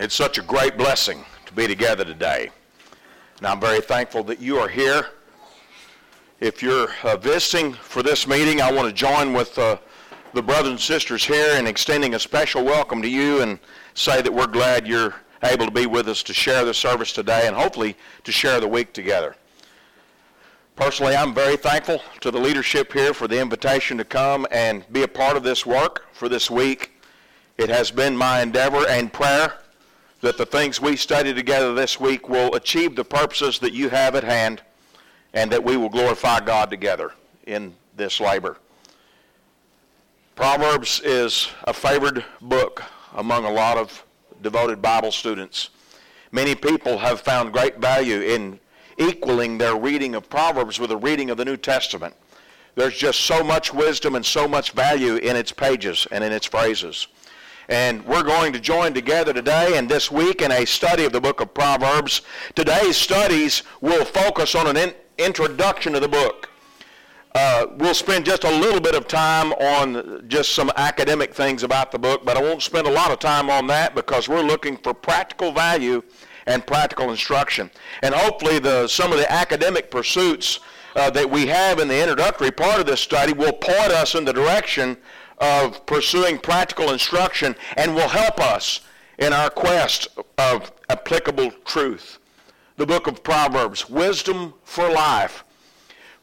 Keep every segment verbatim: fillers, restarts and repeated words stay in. It's such a great blessing to be together today. And I'm very thankful that you are here. If you're uh, visiting for this meeting, I want to join with uh, the brothers and sisters here in extending a special welcome to you and say that we're glad you're able to be with us to share the service today and hopefully to share the week together. Personally, I'm very thankful to the leadership here for the invitation to come and be a part of this work for this week. It has been my endeavor and prayer that the things we study together this week will achieve the purposes that you have at hand, and that we will glorify God together in this labor. Proverbs is a favored book among a lot of devoted Bible students. Many people have found great value in equaling their reading of Proverbs with a reading of the New Testament. There's just so much wisdom and so much value in its pages and in its phrases. And we're going to join together today and this week in a study of the book of Proverbs. Today's studies will focus on an in- introduction to the book. Uh, we'll spend just a little bit of time on just some academic things about the book, but I won't spend a lot of time on that because we're looking for practical value and practical instruction. And hopefully the, some of the academic pursuits uh, that we have in the introductory part of this study will point us in the direction of pursuing practical instruction and will help us in our quest of applicable truth. The book of Proverbs, wisdom for life.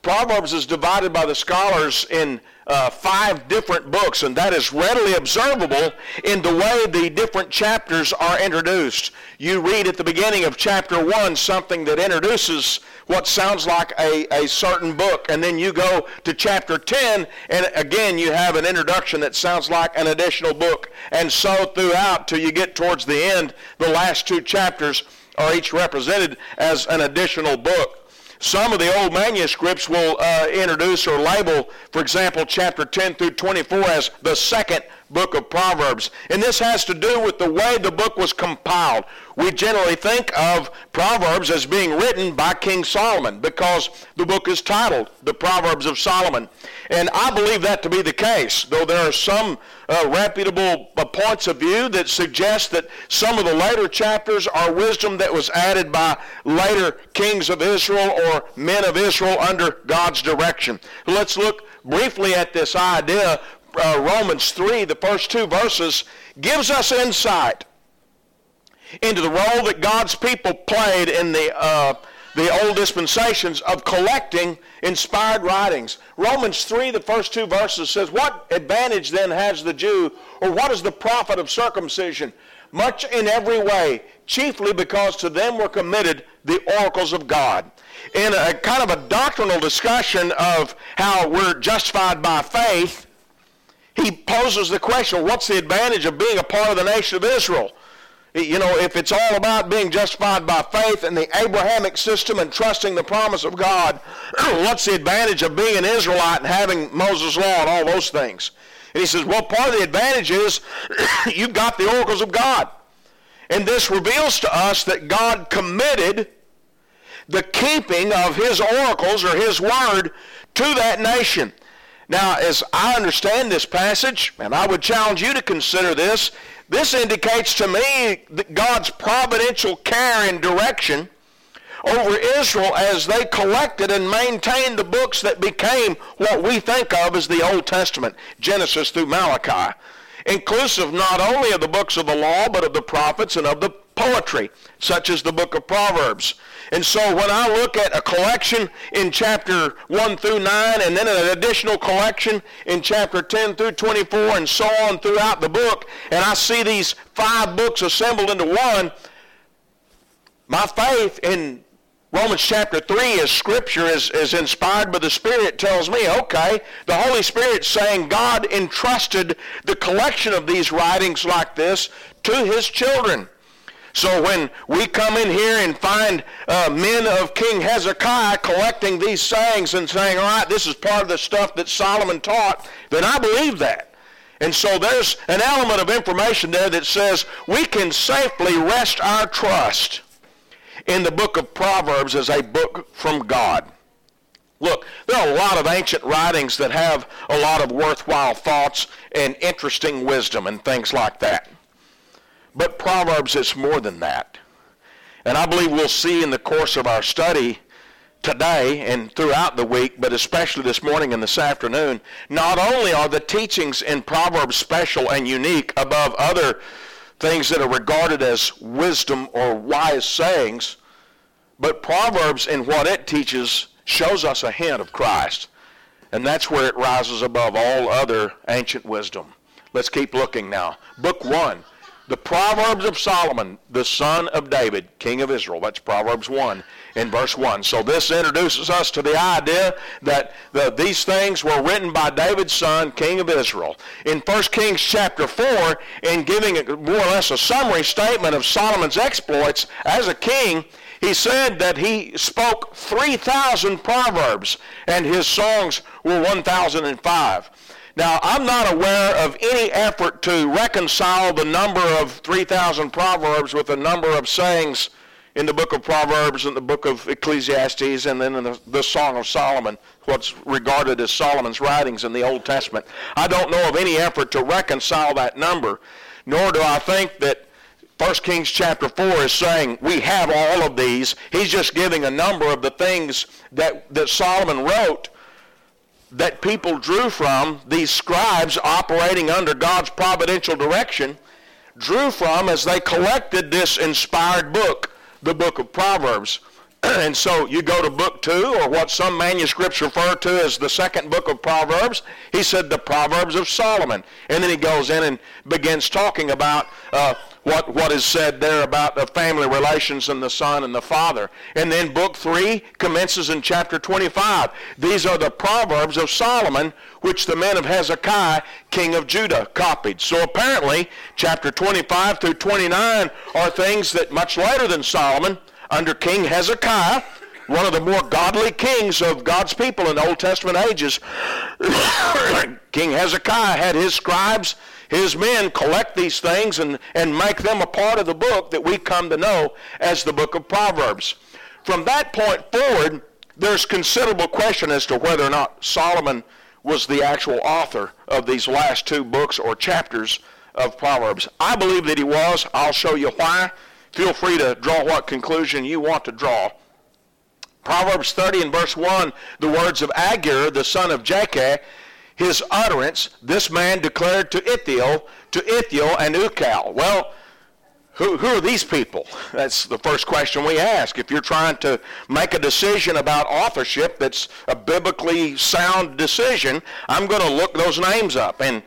Proverbs is divided by the scholars in uh, five different books, and that is readily observable in the way the different chapters are introduced. You read at the beginning of chapter one something that introduces what sounds like a, a certain book, and then you go to chapter ten, and again you have an introduction that sounds like an additional book, and so throughout till you get towards the end. The last two chapters are each represented as an additional book. Some of the old manuscripts will uh, introduce or label, for example, chapter ten through twenty-four as the second book of Proverbs. And this has to do with the way the book was compiled. We generally think of Proverbs as being written by King Solomon because the book is titled The Proverbs of Solomon. And I believe that to be the case, though there are some uh, reputable uh, points of view that suggest that some of the later chapters are wisdom that was added by later kings of Israel or men of Israel under God's direction. Let's look briefly at this idea. Uh, Romans three, the first two verses, gives us insight into the role that God's people played in the uh, the old dispensations of collecting inspired writings. Romans three, the first two verses says, "What advantage then has the Jew, or what is the profit of circumcision? Much in every way, chiefly because to them were committed the oracles of God." In a kind of a doctrinal discussion of how we're justified by faith, he poses the question, what's the advantage of being a part of the nation of Israel? You know, if it's all about being justified by faith and the Abrahamic system and trusting the promise of God, what's the advantage of being an Israelite and having Moses' law and all those things? And he says, well, part of the advantage is you've got the oracles of God. And this reveals to us that God committed the keeping of his oracles or his word to that nation. Now, as I understand this passage, and I would challenge you to consider this, this indicates to me that God's providential care and direction over Israel as they collected and maintained the books that became what we think of as the Old Testament, Genesis through Malachi, inclusive not only of the books of the law, but of the prophets and of the poetry, such as the book of Proverbs. And so when I look at a collection in chapter one through nine, and then an additional collection in chapter ten through twenty-four, and so on throughout the book, and I see these five books assembled into one, my faith in Romans chapter three is Scripture is, is inspired by the Spirit tells me, okay, the Holy Spirit's saying God entrusted the collection of these writings like this to his children. So when we come in here and find uh, men of King Hezekiah collecting these sayings and saying, all right, this is part of the stuff that Solomon taught, then I believe that. And so there's an element of information there that says we can safely rest our trust in the book of Proverbs as a book from God. Look, there are a lot of ancient writings that have a lot of worthwhile thoughts and interesting wisdom and things like that. But Proverbs is more than that. And I believe we'll see in the course of our study today and throughout the week, but especially this morning and this afternoon, not only are the teachings in Proverbs special and unique above other things that are regarded as wisdom or wise sayings, but Proverbs and what it teaches shows us a hint of Christ. And that's where it rises above all other ancient wisdom. Let's keep looking now. Book one, the Proverbs of Solomon, the son of David, king of Israel. That's Proverbs one in verse one. So this introduces us to the idea that the, these things were written by David's son, king of Israel. In First Kings chapter four, in giving a, more or less a summary statement of Solomon's exploits as a king, he said that he spoke three thousand proverbs, and his songs were one thousand five. Now, I'm not aware of any effort to reconcile the number of three thousand proverbs with the number of sayings in the book of Proverbs and the book of Ecclesiastes and then in the, the Song of Solomon, what's regarded as Solomon's writings in the Old Testament. I don't know of any effort to reconcile that number, nor do I think that First Kings chapter four is saying we have all of these. He's just giving a number of the things that, that Solomon wrote that people drew from, these scribes operating under God's providential direction, drew from as they collected this inspired book, the book of Proverbs. And so you go to book two, or what some manuscripts refer to as the second book of Proverbs. He said the Proverbs of Solomon. And then he goes in and begins talking about uh, what, what is said there about the family relations and the son and the father. And then book three commences in chapter twenty-five. These are the Proverbs of Solomon, which the men of Hezekiah, king of Judah, copied. So apparently, chapter twenty-five through twenty-nine are things that much later than Solomon, under King Hezekiah, one of the more godly kings of God's people in the Old Testament ages, King Hezekiah had his scribes, his men collect these things and, and make them a part of the book that we come to know as the book of Proverbs. From that point forward, there's considerable question as to whether or not Solomon was the actual author of these last two books or chapters of Proverbs. I believe that he was. I'll show you why. Feel free to draw what conclusion you want to draw. Proverbs thirty and verse one, the words of Agur, the son of Jakeh, his utterance, this man declared to Ithiel, to Ithiel and Ukal. Well, who, who are these people? That's the first question we ask. If you're trying to make a decision about authorship that's a biblically sound decision, I'm going to look those names up and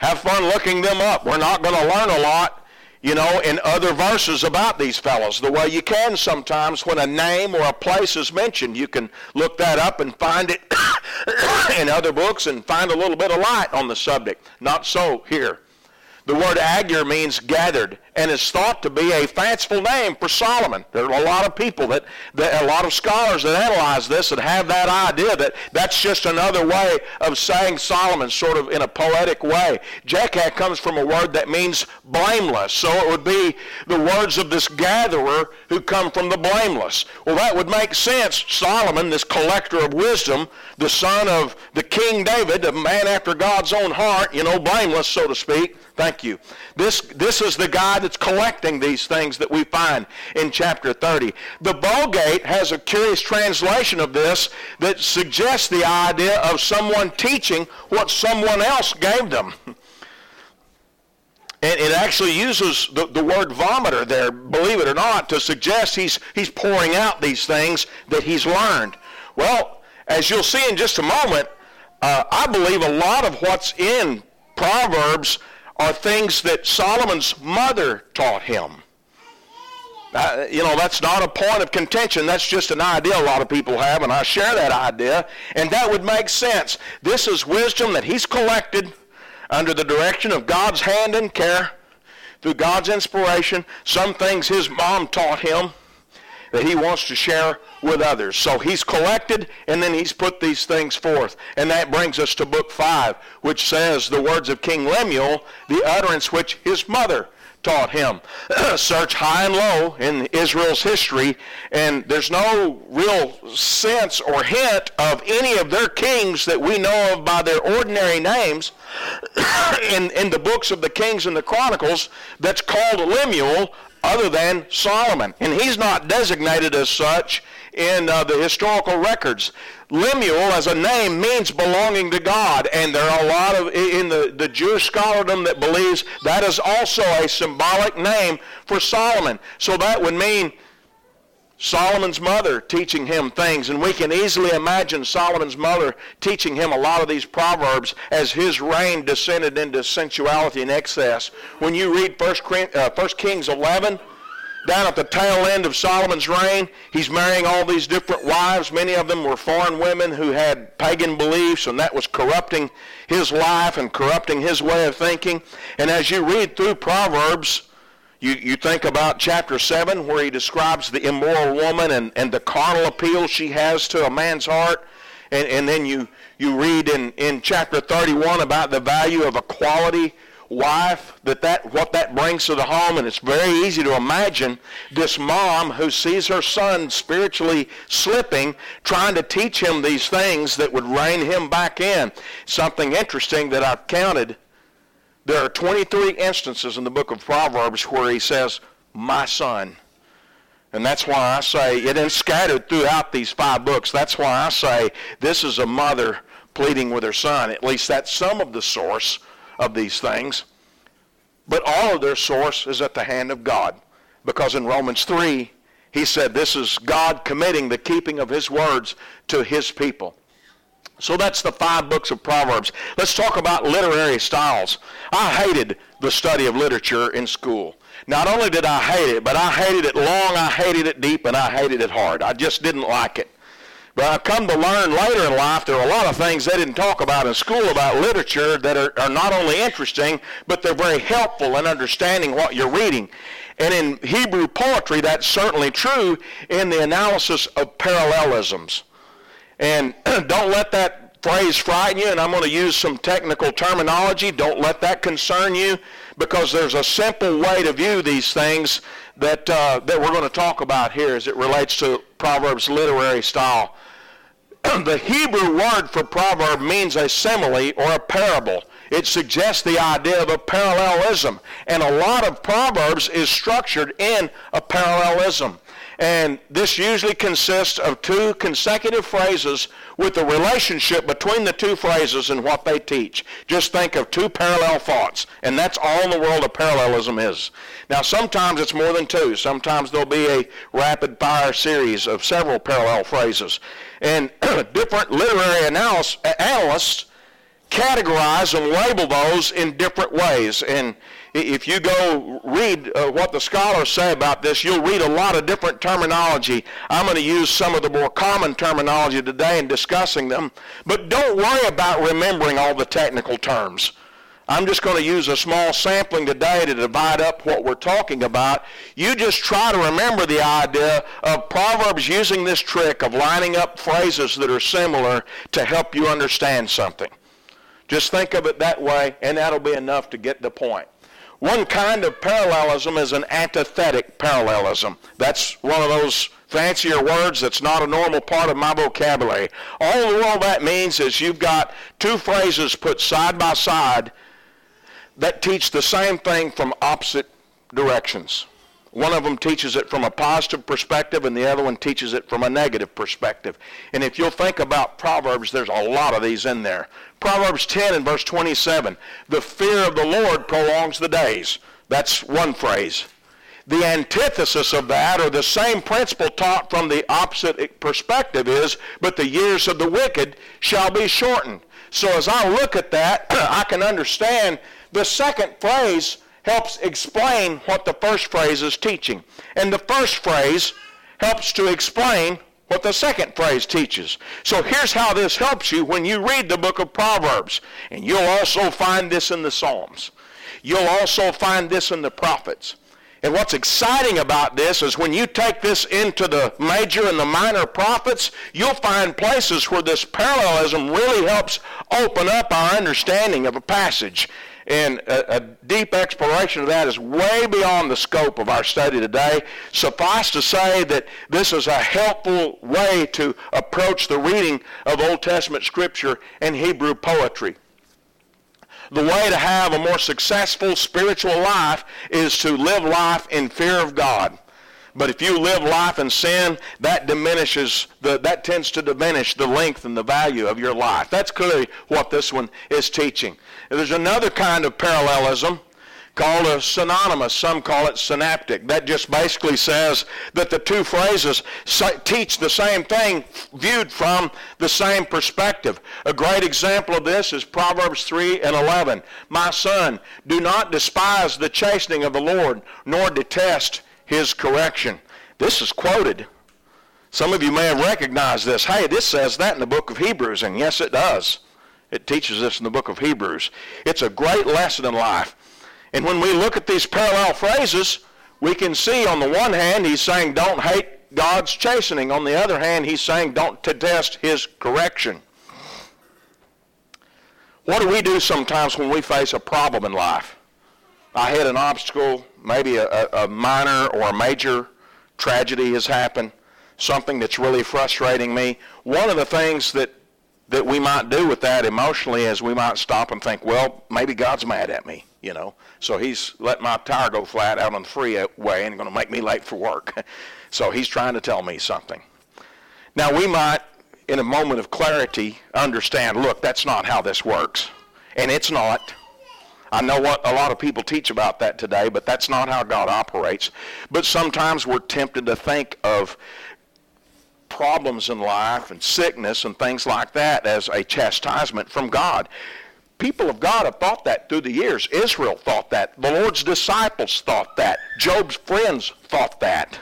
have fun looking them up. We're not going to learn a lot, you know, in other verses about these fellows. The way you can sometimes when a name or a place is mentioned, you can look that up and find it in other books and find a little bit of light on the subject. Not so here. The word Agur means gathered and is thought to be a fanciful name for Solomon. There are a lot of people that, that a lot of scholars that analyze this and have that idea that that's just another way of saying Solomon, sort of in a poetic way. Jakeh comes from a word that means blameless, so it would be the words of this gatherer who come from the blameless. Well, that would make sense. Solomon, this collector of wisdom, the son of the King David, a man after God's own heart, you know, blameless, so to speak. Thank you. This, this is the guy that's collecting these things that we find in chapter thirty. The Vulgate has a curious translation of this that suggests the idea of someone teaching what someone else gave them. And it actually uses the, the word vomiter there, believe it or not, to suggest he's, he's pouring out these things that he's learned. Well, as you'll see in just a moment, uh, I believe a lot of what's in Proverbs are things that Solomon's mother taught him. Uh, you know, that's not a point of contention. That's just an idea a lot of people have, and I share that idea, and that would make sense. This is wisdom that he's collected under the direction of God's hand and care, through God's inspiration. Some things his mom taught him that he wants to share with others. So he's collected, and then he's put these things forth. And that brings us to book five, which says the words of King Lemuel, the utterance which his mother taught him. Search high and low in Israel's history, and there's no real sense or hint of any of their kings that we know of by their ordinary names in, in the books of the Kings and the Chronicles that's called Lemuel other than Solomon. And he's not designated as such in uh, the historical records. Lemuel as a name means belonging to God, and there are a lot of in the, the Jewish scholardom that believes that is also a symbolic name for Solomon. So that would mean Solomon's mother teaching him things, and we can easily imagine Solomon's mother teaching him a lot of these proverbs as his reign descended into sensuality and excess. When you read First Kings eleven, down at the tail end of Solomon's reign, he's marrying all these different wives. Many of them were foreign women who had pagan beliefs, and that was corrupting his life and corrupting his way of thinking. And as you read through Proverbs, you, you think about chapter seven, where he describes the immoral woman and, and the carnal appeal she has to a man's heart. And, and then you, you read in, in chapter thirty-one about the value of equality wife, that that what that brings to the home. And it's very easy to imagine this mom who sees her son spiritually slipping, trying to teach him these things that would rein him back in. Something interesting that I've counted, there are twenty-three instances in the book of Proverbs where he says, my son. And that's why I say, it is scattered throughout these five books. That's why I say this is a mother pleading with her son. At least that's some of the source of these things, but all of their source is at the hand of God, because in Romans three he said this is God committing the keeping of his words to his people. So that's the five books of Proverbs. Let's talk about literary styles. I hated the study of literature in school. Not only did I hate it, but I hated it long, I hated it deep, and I hated it hard. I just didn't like it. But I've come to learn later in life there are a lot of things they didn't talk about in school about literature that are, are not only interesting, but they're very helpful in understanding what you're reading. And in Hebrew poetry, that's certainly true in the analysis of parallelisms. And don't let that phrase frighten you, and I'm going to use some technical terminology. Don't let that concern you, because there's a simple way to view these things that uh, that we're going to talk about here as it relates to Proverbs' literary style. The Hebrew word for proverb means a simile or a parable. It suggests the idea of a parallelism, and a lot of Proverbs is structured in a parallelism. And this usually consists of two consecutive phrases with the relationship between the two phrases and what they teach. Just think of two parallel thoughts, and that's all in the world a parallelism is. Now, sometimes it's more than two. Sometimes there'll be a rapid-fire series of several parallel phrases. And different literary analysis, analysts categorize and label those in different ways. And if you go read uh, what the scholars say about this, you'll read a lot of different terminology. I'm going to use some of the more common terminology today in discussing them. But don't worry about remembering all the technical terms. I'm just going to use a small sampling today to divide up what we're talking about. You just try to remember the idea of Proverbs using this trick of lining up phrases that are similar to help you understand something. Just think of it that way, and that'll be enough to get the point. One kind of parallelism is an antithetic parallelism. That's one of those fancier words that's not a normal part of my vocabulary. All the world that means is you've got two phrases put side by side that teach the same thing from opposite directions. One of them teaches it from a positive perspective, and the other one teaches it from a negative perspective. And if you'll think about Proverbs, there's a lot of these in there. Proverbs ten and verse twenty-seven, the fear of the Lord prolongs the days. That's one phrase. The antithesis of that, or the same principle taught from the opposite perspective, is, but the years of the wicked shall be shortened. So as I look at that, I can understand the second phrase helps explain what the first phrase is teaching. And the first phrase helps to explain what the second phrase teaches. So here's how this helps you when you read the book of Proverbs. And you'll also find this in the Psalms. You'll also find this in the prophets. And what's exciting about this is when you take this into the major and the minor prophets, you'll find places where this parallelism really helps open up our understanding of a passage. And a, a deep exploration of that is way beyond the scope of our study today. Suffice to say that this is a helpful way to approach the reading of Old Testament Scripture and Hebrew poetry. The way to have a more successful spiritual life is to live life in fear of God. But if you live life in sin, that diminishes, the, that tends to diminish the length and the value of your life. That's clearly what this one is teaching. There's another kind of parallelism called a synonymous. Some call it synaptic. That just basically says that the two phrases teach the same thing viewed from the same perspective. A great example of this is Proverbs three and eleven. My son, do not despise the chastening of the Lord, nor detest his correction. This is quoted. Some of you may have recognized this. Hey, this says that in the book of Hebrews, and yes, it does. It teaches this in the book of Hebrews. It's a great lesson in life. And when we look at these parallel phrases, we can see on the one hand, he's saying don't hate God's chastening. On the other hand, he's saying don't detest his correction. What do we do sometimes when we face a problem in life? I hit an obstacle, maybe a, a minor or a major tragedy has happened, something that's really frustrating me. One of the things that, that we might do with that emotionally is we might stop and think, well, maybe God's mad at me, you know. So he's let my tire go flat out on the freeway and going to make me late for work. So he's trying to tell me something. Now we might, in a moment of clarity, understand, look, that's not how this works. And it's not. I know what a lot of people teach about that today, but that's not how God operates. But sometimes we're tempted to think of problems in life and sickness and things like that as a chastisement from God. People of God have thought that through the years. Israel thought that. The Lord's disciples thought that. Job's friends thought that.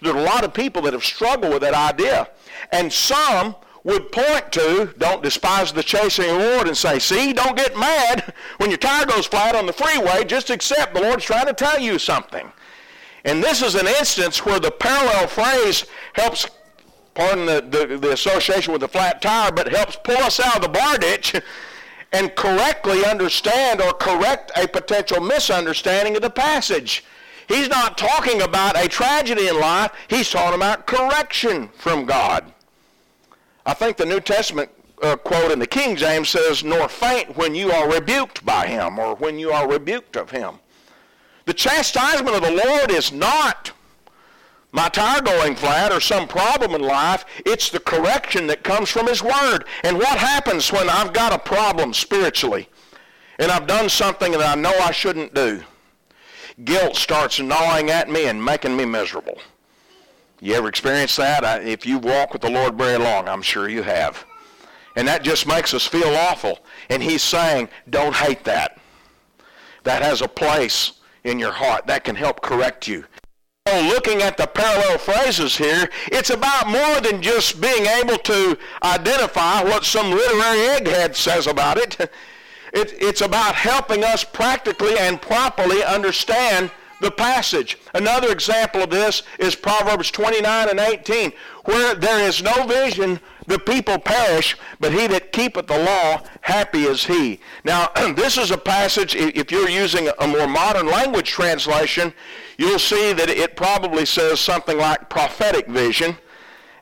There are a lot of people that have struggled with that idea. And some would point to, don't despise the chastening of the Lord, and say, see, don't get mad when your tire goes flat on the freeway. Just accept the Lord's trying to tell you something. And this is an instance where the parallel phrase helps, pardon the, the, the association with the flat tire, but helps pull us out of the bar ditch and correctly understand or correct a potential misunderstanding of the passage. He's not talking about a tragedy in life. He's talking about correction from God. I think the New Testament uh, quote in the King James says, nor faint when you are rebuked by him, or when you are rebuked of him. The chastisement of the Lord is not my tire going flat or some problem in life. It's the correction that comes from his word. And what happens when I've got a problem spiritually and I've done something that I know I shouldn't do? Guilt starts gnawing at me and making me miserable. You ever experienced that? I, if you walk with the Lord very long, I'm sure you have. And that just makes us feel awful. And he's saying, don't hate that. That has a place in your heart. That can help correct you. So looking at the parallel phrases here, it's about more than just being able to identify what some literary egghead says about it. it it's about helping us practically and properly understand the passage. Another example of this is Proverbs twenty-nine and eighteen. Where there is no vision, the people perish, but he that keepeth the law, happy is he. Now, this is a passage, if you're using a more modern language translation, you'll see that it probably says something like prophetic vision.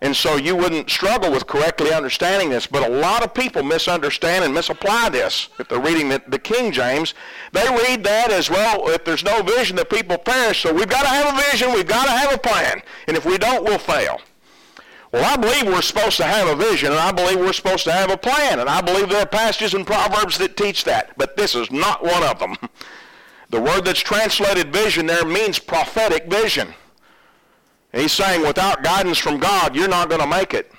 And so you wouldn't struggle with correctly understanding this. But a lot of people misunderstand and misapply this. If they're reading the, the King James, they read that as, well, if there's no vision, the people perish. So we've got to have a vision. We've got to have a plan. And if we don't, we'll fail. Well, I believe we're supposed to have a vision, and I believe we're supposed to have a plan. And I believe there are passages in Proverbs that teach that. But this is not one of them. The word that's translated vision there means prophetic vision. And he's saying without guidance from God, you're not going to make it.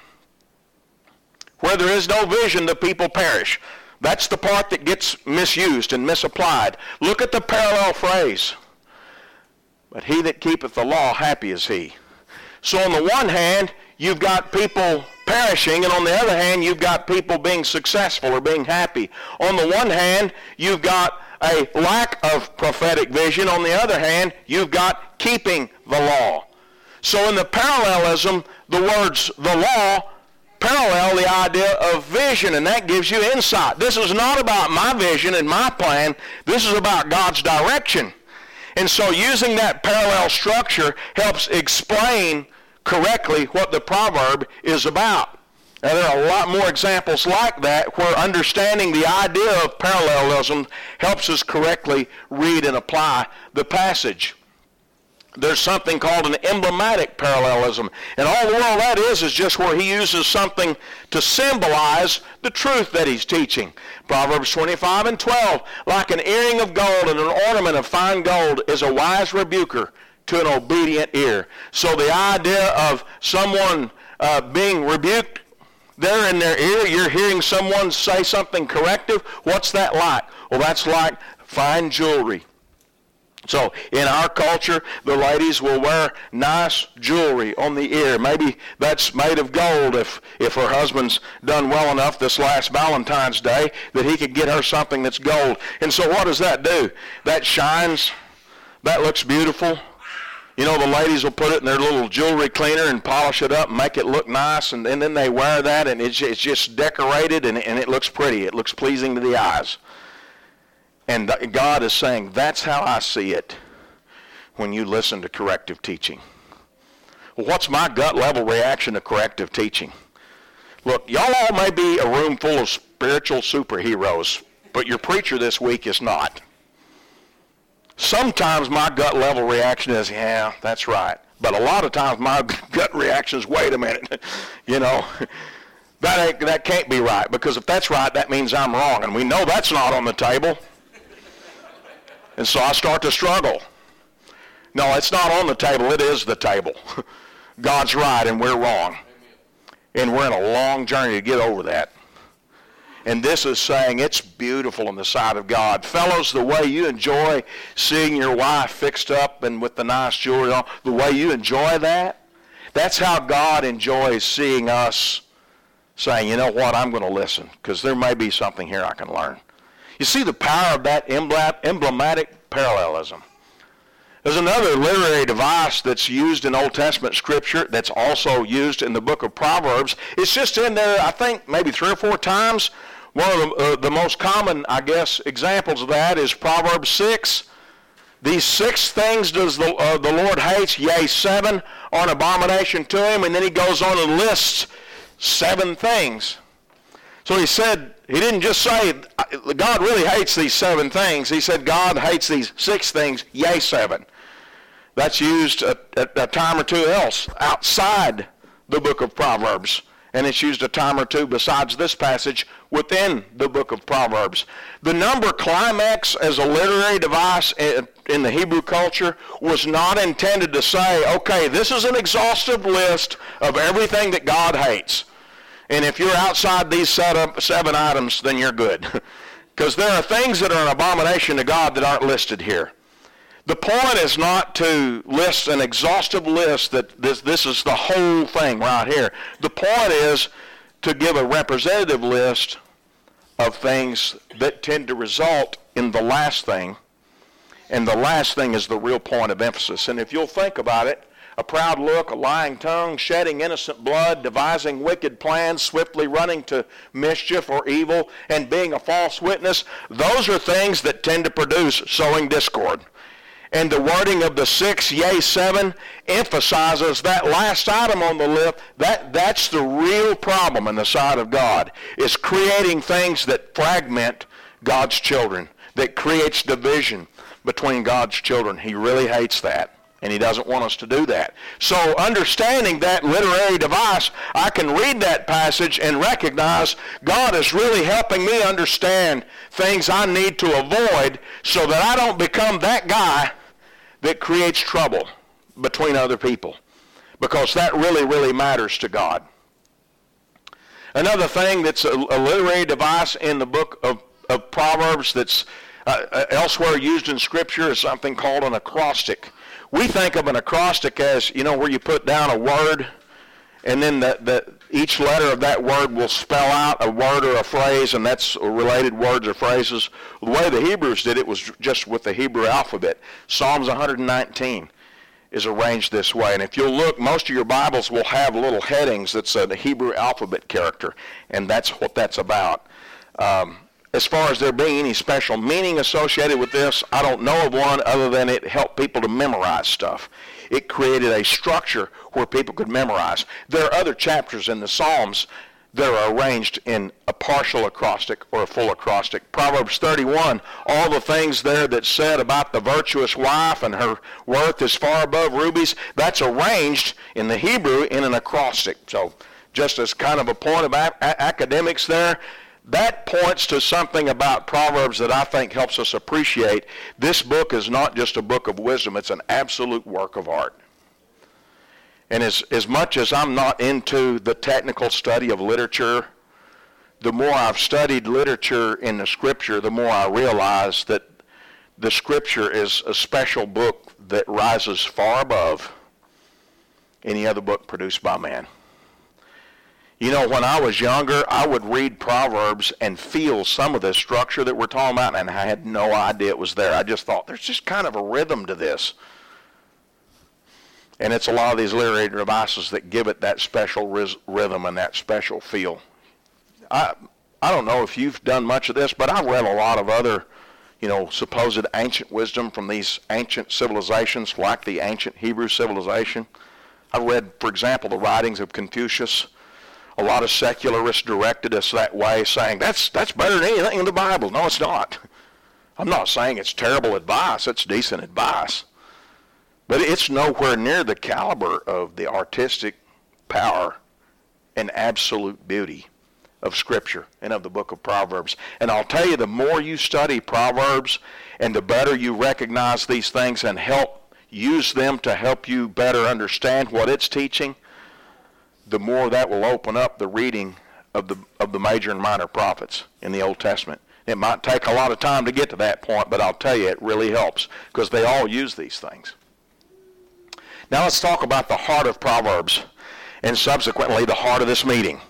Where there is no vision, the people perish. That's the part that gets misused and misapplied. Look at the parallel phrase. But he that keepeth the law, happy is he. So on the one hand, you've got people perishing, and on the other hand, you've got people being successful or being happy. On the one hand, you've got a lack of prophetic vision. On the other hand, you've got keeping the law. So in the parallelism, the words the law parallel the idea of vision, and that gives you insight. This is not about my vision and my plan. This is about God's direction. And so using that parallel structure helps explain correctly what the proverb is about. Now, there are a lot more examples like that where understanding the idea of parallelism helps us correctly read and apply the passage. There's something called an emblematic parallelism. And all the world that is is just where he uses something to symbolize the truth that he's teaching. Proverbs twenty-five and twelve, like an earring of gold and an ornament of fine gold is a wise rebuker to an obedient ear. So the idea of someone uh, being rebuked, there in their ear, you're hearing someone say something corrective. What's that like? Well, that's like fine jewelry. So in our culture, the ladies will wear nice jewelry on the ear. Maybe that's made of gold if, if her husband's done well enough this last Valentine's Day that he could get her something that's gold. And so what does that do? That shines. That looks beautiful. You know, the ladies will put it in their little jewelry cleaner and polish it up and make it look nice, and, and then they wear that, and it's, it's just decorated, and, and it looks pretty. It looks pleasing to the eyes. And God is saying, that's how I see it when you listen to corrective teaching. Well, what's my gut level reaction to corrective teaching? Look, y'all all may be a room full of spiritual superheroes, but your preacher this week is not. Sometimes my gut level reaction is, yeah, that's right. But a lot of times my gut reaction is, wait a minute, you know. That, ain't, that can't be right, because if that's right, that means I'm wrong. And we know that's not on the table. And so I start to struggle. No, it's not on the table. It is the table. God's right and we're wrong. And we're in a long journey to get over that. And this is saying it's beautiful in the sight of God. Fellows, the way you enjoy seeing your wife fixed up and with the nice jewelry on, the way you enjoy that, that's how God enjoys seeing us saying, you know what, I'm going to listen because there may be something here I can learn. You see the power of that emblematic parallelism. There's another literary device that's used in Old Testament Scripture that's also used in the book of Proverbs. It's just in there, I think, maybe three or four times. One of the, uh, the most common, I guess, examples of that is Proverbs six. These six things does the, uh, the Lord hates, yea, seven are an abomination to him. And then he goes on and lists seven things. So he said, he didn't just say, God really hates these seven things. He said, God hates these six things, yea, seven. That's used a, a, a time or two else outside the book of Proverbs. And it's used a time or two besides this passage within the book of Proverbs. The number climax as a literary device in, in the Hebrew culture was not intended to say, okay, this is an exhaustive list of everything that God hates. And if you're outside these seven items, then you're good. Because there are things that are an abomination to God that aren't listed here. The point is not to list an exhaustive list that this, this is the whole thing right here. The point is to give a representative list of things that tend to result in the last thing. And the last thing is the real point of emphasis. And if you'll think about it, a proud look, a lying tongue, shedding innocent blood, devising wicked plans, swiftly running to mischief or evil, and being a false witness, those are things that tend to produce sowing discord. And the wording of the six, yea, seven, emphasizes that last item on the list. That, that's the real problem in the sight of God, is creating things that fragment God's children, that creates division between God's children. He really hates that, and he doesn't want us to do that. So understanding that literary device, I can read that passage and recognize God is really helping me understand things I need to avoid so that I don't become that guy that creates trouble between other people, because that really, really matters to God. Another thing that's a, a literary device in the book of, of Proverbs that's uh, elsewhere used in Scripture is something called an acrostic. We think of an acrostic as, you know, where you put down a word and then the, the Each letter of that word will spell out a word or a phrase, and that's related words or phrases. The way the Hebrews did it was just with the Hebrew alphabet. Psalms one hundred nineteen is arranged this way. And if you'll look, most of your Bibles will have little headings that's uh, the Hebrew alphabet character, and that's what that's about. Um, as far as there being any special meaning associated with this, I don't know of one other than it helped people to memorize stuff. It created a structure where people could memorize. There are other chapters in the Psalms that are arranged in a partial acrostic or a full acrostic. Proverbs thirty-one, all the things there that's said about the virtuous wife and her worth is far above rubies, that's arranged in the Hebrew in an acrostic. So just as kind of a point of a- a- academics there, that points to something about Proverbs that I think helps us appreciate this book is not just a book of wisdom, it's an absolute work of art. And as, as much as I'm not into the technical study of literature, the more I've studied literature in the Scripture, the more I realize that the Scripture is a special book that rises far above any other book produced by man. You know, when I was younger, I would read Proverbs and feel some of the structure that we're talking about, and I had no idea it was there. I just thought, there's just kind of a rhythm to this. And it's a lot of these literary devices that give it that special riz- rhythm and that special feel. I I don't know if you've done much of this, but I've read a lot of other, you know, supposed ancient wisdom from these ancient civilizations, like the ancient Hebrew civilization. I've read, for example, the writings of Confucius. A lot of secularists directed us that way, saying, that's that's better than anything in the Bible. No, it's not. I'm not saying it's terrible advice. It's decent advice. But it's nowhere near the caliber of the artistic power and absolute beauty of Scripture and of the book of Proverbs. And I'll tell you, the more you study Proverbs and the better you recognize these things and help use them to help you better understand what it's teaching, the more that will open up the reading of the of the major and minor prophets in the Old Testament. It might take a lot of time to get to that point, but I'll tell you, it really helps because they all use these things. Now let's talk about the heart of Proverbs and subsequently the heart of this meeting,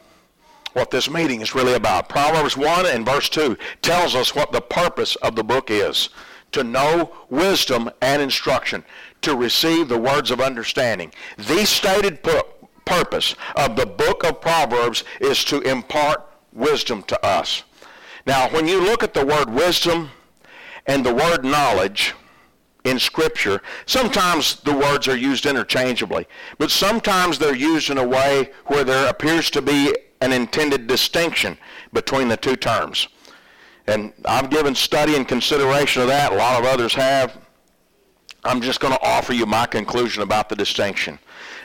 what this meeting is really about. Proverbs one and verse two tells us what the purpose of the book is: to know wisdom and instruction, to receive the words of understanding. The stated book purpose of the book of Proverbs is to impart wisdom to us. Now, when you look at the word wisdom and the word knowledge in Scripture, sometimes the words are used interchangeably, but sometimes they're used in a way where there appears to be an intended distinction between the two terms. And I've given study and consideration of that. A lot of others have. I'm just going to offer you my conclusion about the distinction.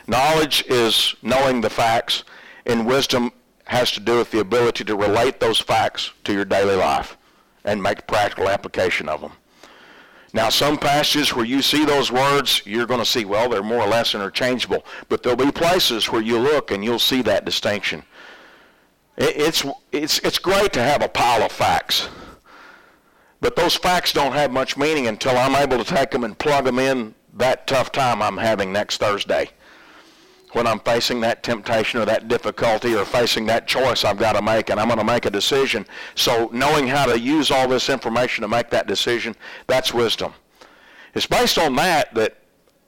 Knowledge is knowing the facts, and wisdom has to do with the ability to relate those facts to your daily life and make practical application of them. Now, some passages where you see those words, you're going to see, well, they're more or less interchangeable, but there'll be places where you look and you'll see that distinction. It's, it's, it's great to have a pile of facts, but those facts don't have much meaning until I'm able to take them and plug them in that tough time I'm having next Thursday, when I'm facing that temptation or that difficulty or facing that choice I've got to make, and I'm going to make a decision. So knowing how to use all this information to make that decision, that's wisdom. It's based on that that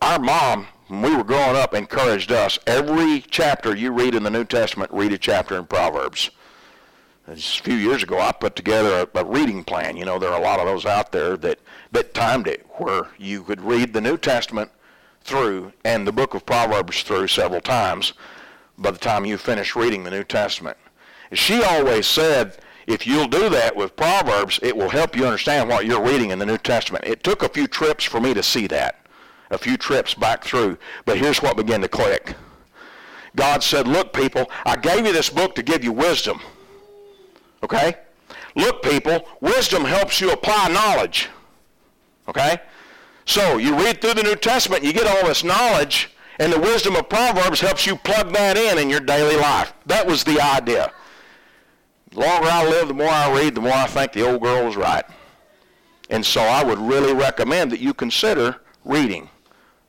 our mom, when we were growing up, encouraged us, every chapter you read in the New Testament, read a chapter in Proverbs. Just a few years ago, I put together a, a reading plan. You know, there are a lot of those out there that, that timed it, where you could read the New Testament through and the book of Proverbs through several times by the time you finish reading the New Testament. She always said, if you'll do that with Proverbs, it will help you understand what you're reading in the New Testament. It took a few trips for me to see that, a few trips back through, but here's what began to click. God said, look, people, I gave you this book to give you wisdom. Okay? Look, people, wisdom helps you apply knowledge. Okay? So you read through the New Testament, you get all this knowledge, and the wisdom of Proverbs helps you plug that in in your daily life. That was the idea. The longer I live, the more I read, the more I think the old girl was right. And so I would really recommend that you consider reading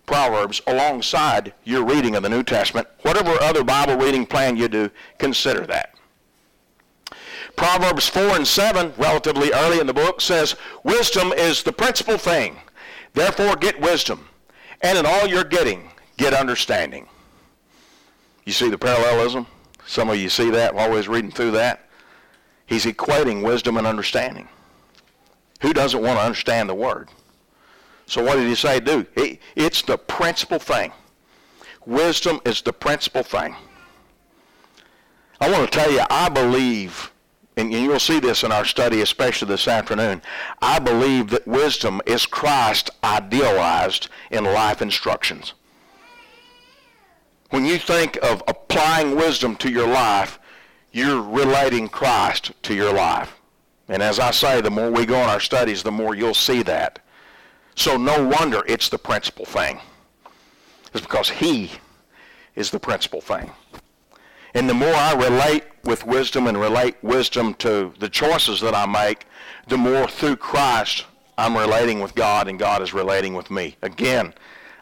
Proverbs alongside your reading of the New Testament. Whatever other Bible reading plan you do, consider that. Proverbs four and seven, relatively early in the book, says, "Wisdom is the principal thing. Therefore get wisdom, and in all you're getting, get understanding." You see the parallelism? Some of you see that while we're reading through that. He's equating wisdom and understanding. Who doesn't want to understand the Word? So what did he say do? He, it's the principal thing. Wisdom is the principal thing. I want to tell you, I believe, and you'll see this in our study, especially this afternoon, I believe that wisdom is Christ idealized in life instructions. When you think of applying wisdom to your life, you're relating Christ to your life. And as I say, the more we go in our studies, the more you'll see that. So no wonder it's the principal thing. It's because He is the principal thing. And the more I relate with wisdom and relate wisdom to the choices that I make, the more through Christ I'm relating with God and God is relating with me. Again,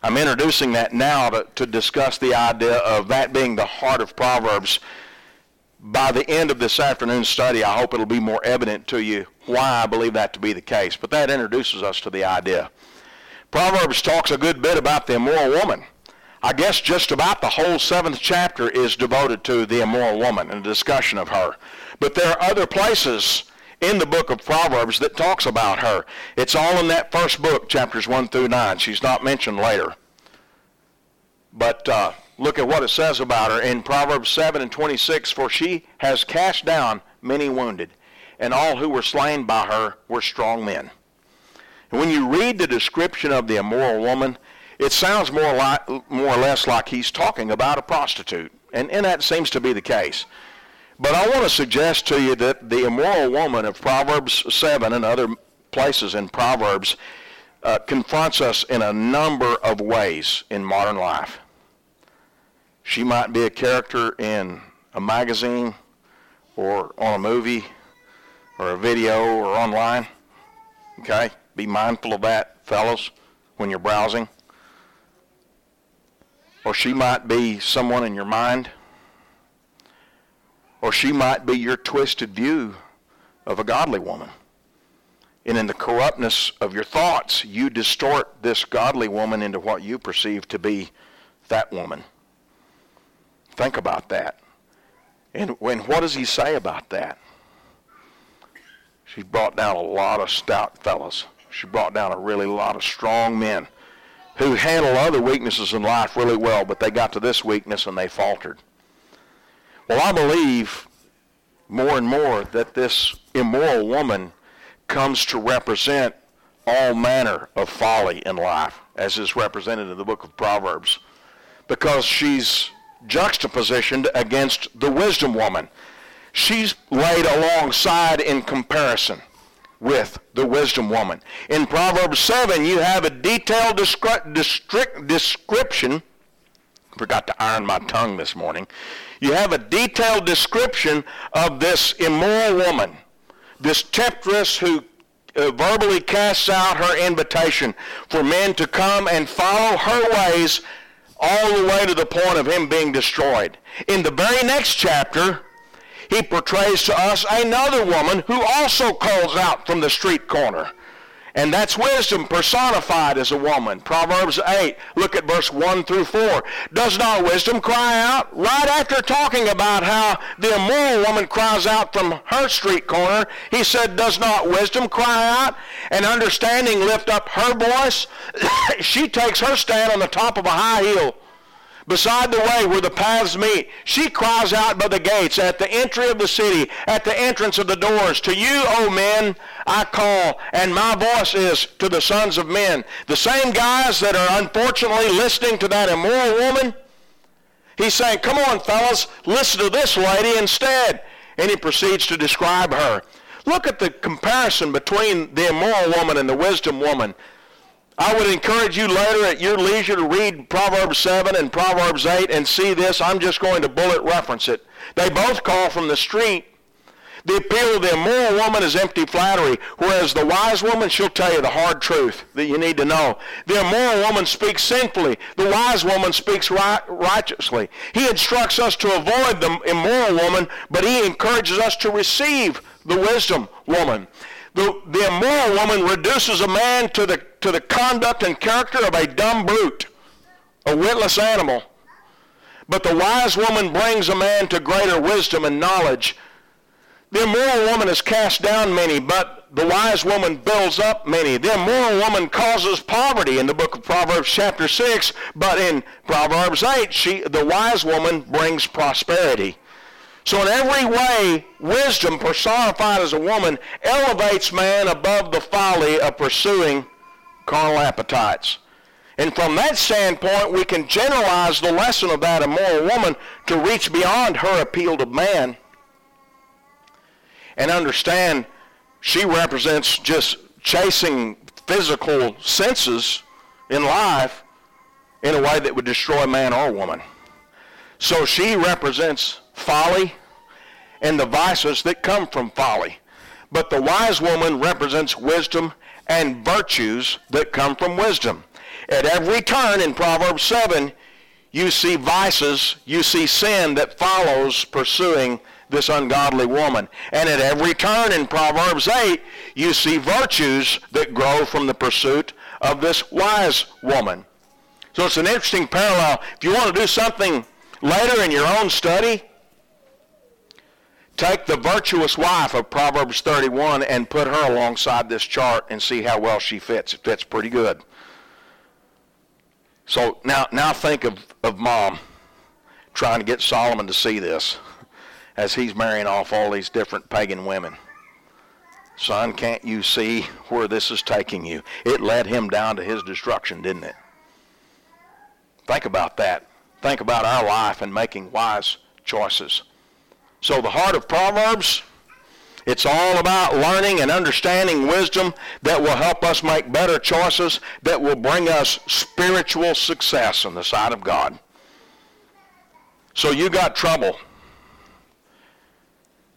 I'm introducing that now to, to discuss the idea of that being the heart of Proverbs. By the end of this afternoon's study, I hope it'll be more evident to you why I believe that to be the case. But that introduces us to the idea. Proverbs talks a good bit about the immoral woman. I guess just about the whole seventh chapter is devoted to the immoral woman and a discussion of her. But there are other places in the book of Proverbs that talks about her. It's all in that first book, chapters one through nine. She's not mentioned later. But uh, look at what it says about her in Proverbs seven and twenty-six. "For she has cast down many wounded, and all who were slain by her were strong men." And when you read the description of the immoral woman, it sounds more, like, more or less like he's talking about a prostitute. And, and that seems to be the case. But I want to suggest to you that the immoral woman of Proverbs seven and other places in Proverbs uh, confronts us in a number of ways in modern life. She might be a character in a magazine or on a movie or a video or online. Okay? Be mindful of that, fellas, when you're browsing. Or she might be someone in your mind. Or she might be your twisted view of a godly woman. And in the corruptness of your thoughts, you distort this godly woman into what you perceive to be that woman. Think about that. And when, what does he say about that? She brought down a lot of stout fellas. She brought down a really lot of strong men who handle other weaknesses in life really well, but they got to this weakness and they faltered. Well, I believe more and more that this immoral woman comes to represent all manner of folly in life, as is represented in the book of Proverbs, because she's juxtapositioned against the wisdom woman. She's laid alongside in comparison with the wisdom woman. In Proverbs seven, you have a detailed descri- district description. Forgot to iron my tongue this morning. You have a detailed description of this immoral woman, this temptress who uh, verbally casts out her invitation for men to come and follow her ways all the way to the point of him being destroyed. In the very next chapter, he portrays to us another woman who also calls out from the street corner. And that's wisdom personified as a woman. Proverbs eight, look at verse one through four. "Does not wisdom cry out?" Right after talking about how the immoral woman cries out from her street corner, he said, "Does not wisdom cry out? And understanding lift up her voice?" She takes her stand on the top of a high hill, beside the way where the paths meet. She cries out by the gates, at the entry of the city, at the entrance of the doors. "To you, O men, I call, and my voice is to the sons of men." The same guys that are unfortunately listening to that immoral woman, he's saying, "Come on, fellas, listen to this lady instead." And he proceeds to describe her. Look at the comparison between the immoral woman and the wisdom woman. I would encourage you later at your leisure to read Proverbs seven and Proverbs eight and see this. I'm just going to bullet reference it. They both call from the street. The appeal of the immoral woman is empty flattery, whereas the wise woman, she'll tell you the hard truth that you need to know. The immoral woman speaks sinfully. The wise woman speaks right, righteously. He instructs us to avoid the immoral woman, but he encourages us to receive the wisdom woman. The, the immoral woman reduces a man to the, to the conduct and character of a dumb brute, a witless animal. But the wise woman brings a man to greater wisdom and knowledge. The immoral woman has cast down many, but the wise woman builds up many. The immoral woman causes poverty in the book of Proverbs chapter six, but in Proverbs eight, she, the wise woman brings prosperity. So in every way, wisdom, personified as a woman, elevates man above the folly of pursuing carnal appetites. And from that standpoint, we can generalize the lesson of that immoral woman to reach beyond her appeal to man and understand she represents just chasing physical senses in life in a way that would destroy man or woman. So she represents folly and the vices that come from folly. But the wise woman represents wisdom and virtues that come from wisdom. At every turn in Proverbs seven, you see vices, you see sin that follows pursuing this ungodly woman. And at every turn in Proverbs eight, you see virtues that grow from the pursuit of this wise woman. So it's an interesting parallel. If you want to do something later in your own study, take the virtuous wife of Proverbs thirty-one and put her alongside this chart and see how well she fits. It fits pretty good. So now now think of, of Mom trying to get Solomon to see this as he's marrying off all these different pagan women. Son, can't you see where this is taking you? It led him down to his destruction, didn't it? Think about that. Think about our life and making wise choices. So the heart of Proverbs, it's all about learning and understanding wisdom that will help us make better choices, that will bring us spiritual success in the sight of God. So you got trouble.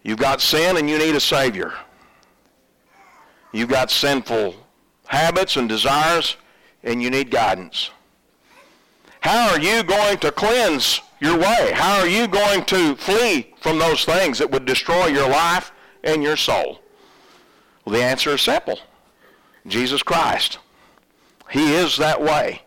You've got sin and you need a Savior. You've got sinful habits and desires and you need guidance. How are you going to cleanse your way? How are you going to flee from those things that would destroy your life and your soul? Well, the answer is simple. Jesus Christ. He is that way.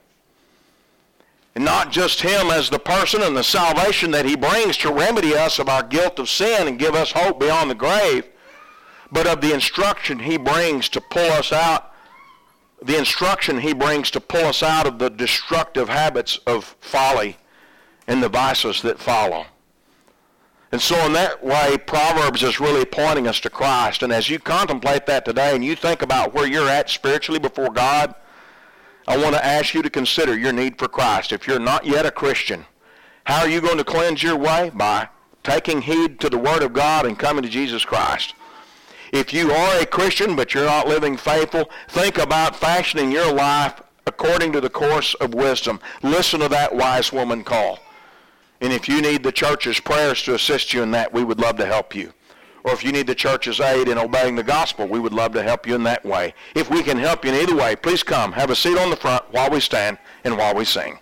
And not just him as the person and the salvation that he brings to remedy us of our guilt of sin and give us hope beyond the grave, but of the instruction he brings to pull us out, the instruction he brings to pull us out of the destructive habits of folly and the vices that follow. And so in that way, Proverbs is really pointing us to Christ. And as you contemplate that today and you think about where you're at spiritually before God, I want to ask you to consider your need for Christ. If you're not yet a Christian, how are you going to cleanse your way? By taking heed to the Word of God and coming to Jesus Christ. If you are a Christian but you're not living faithful, think about fashioning your life according to the course of wisdom. Listen to that wise woman call. And if you need the church's prayers to assist you in that, we would love to help you. Or if you need the church's aid in obeying the gospel, we would love to help you in that way. If we can help you in either way, please come. Have a seat on the front while we stand and while we sing.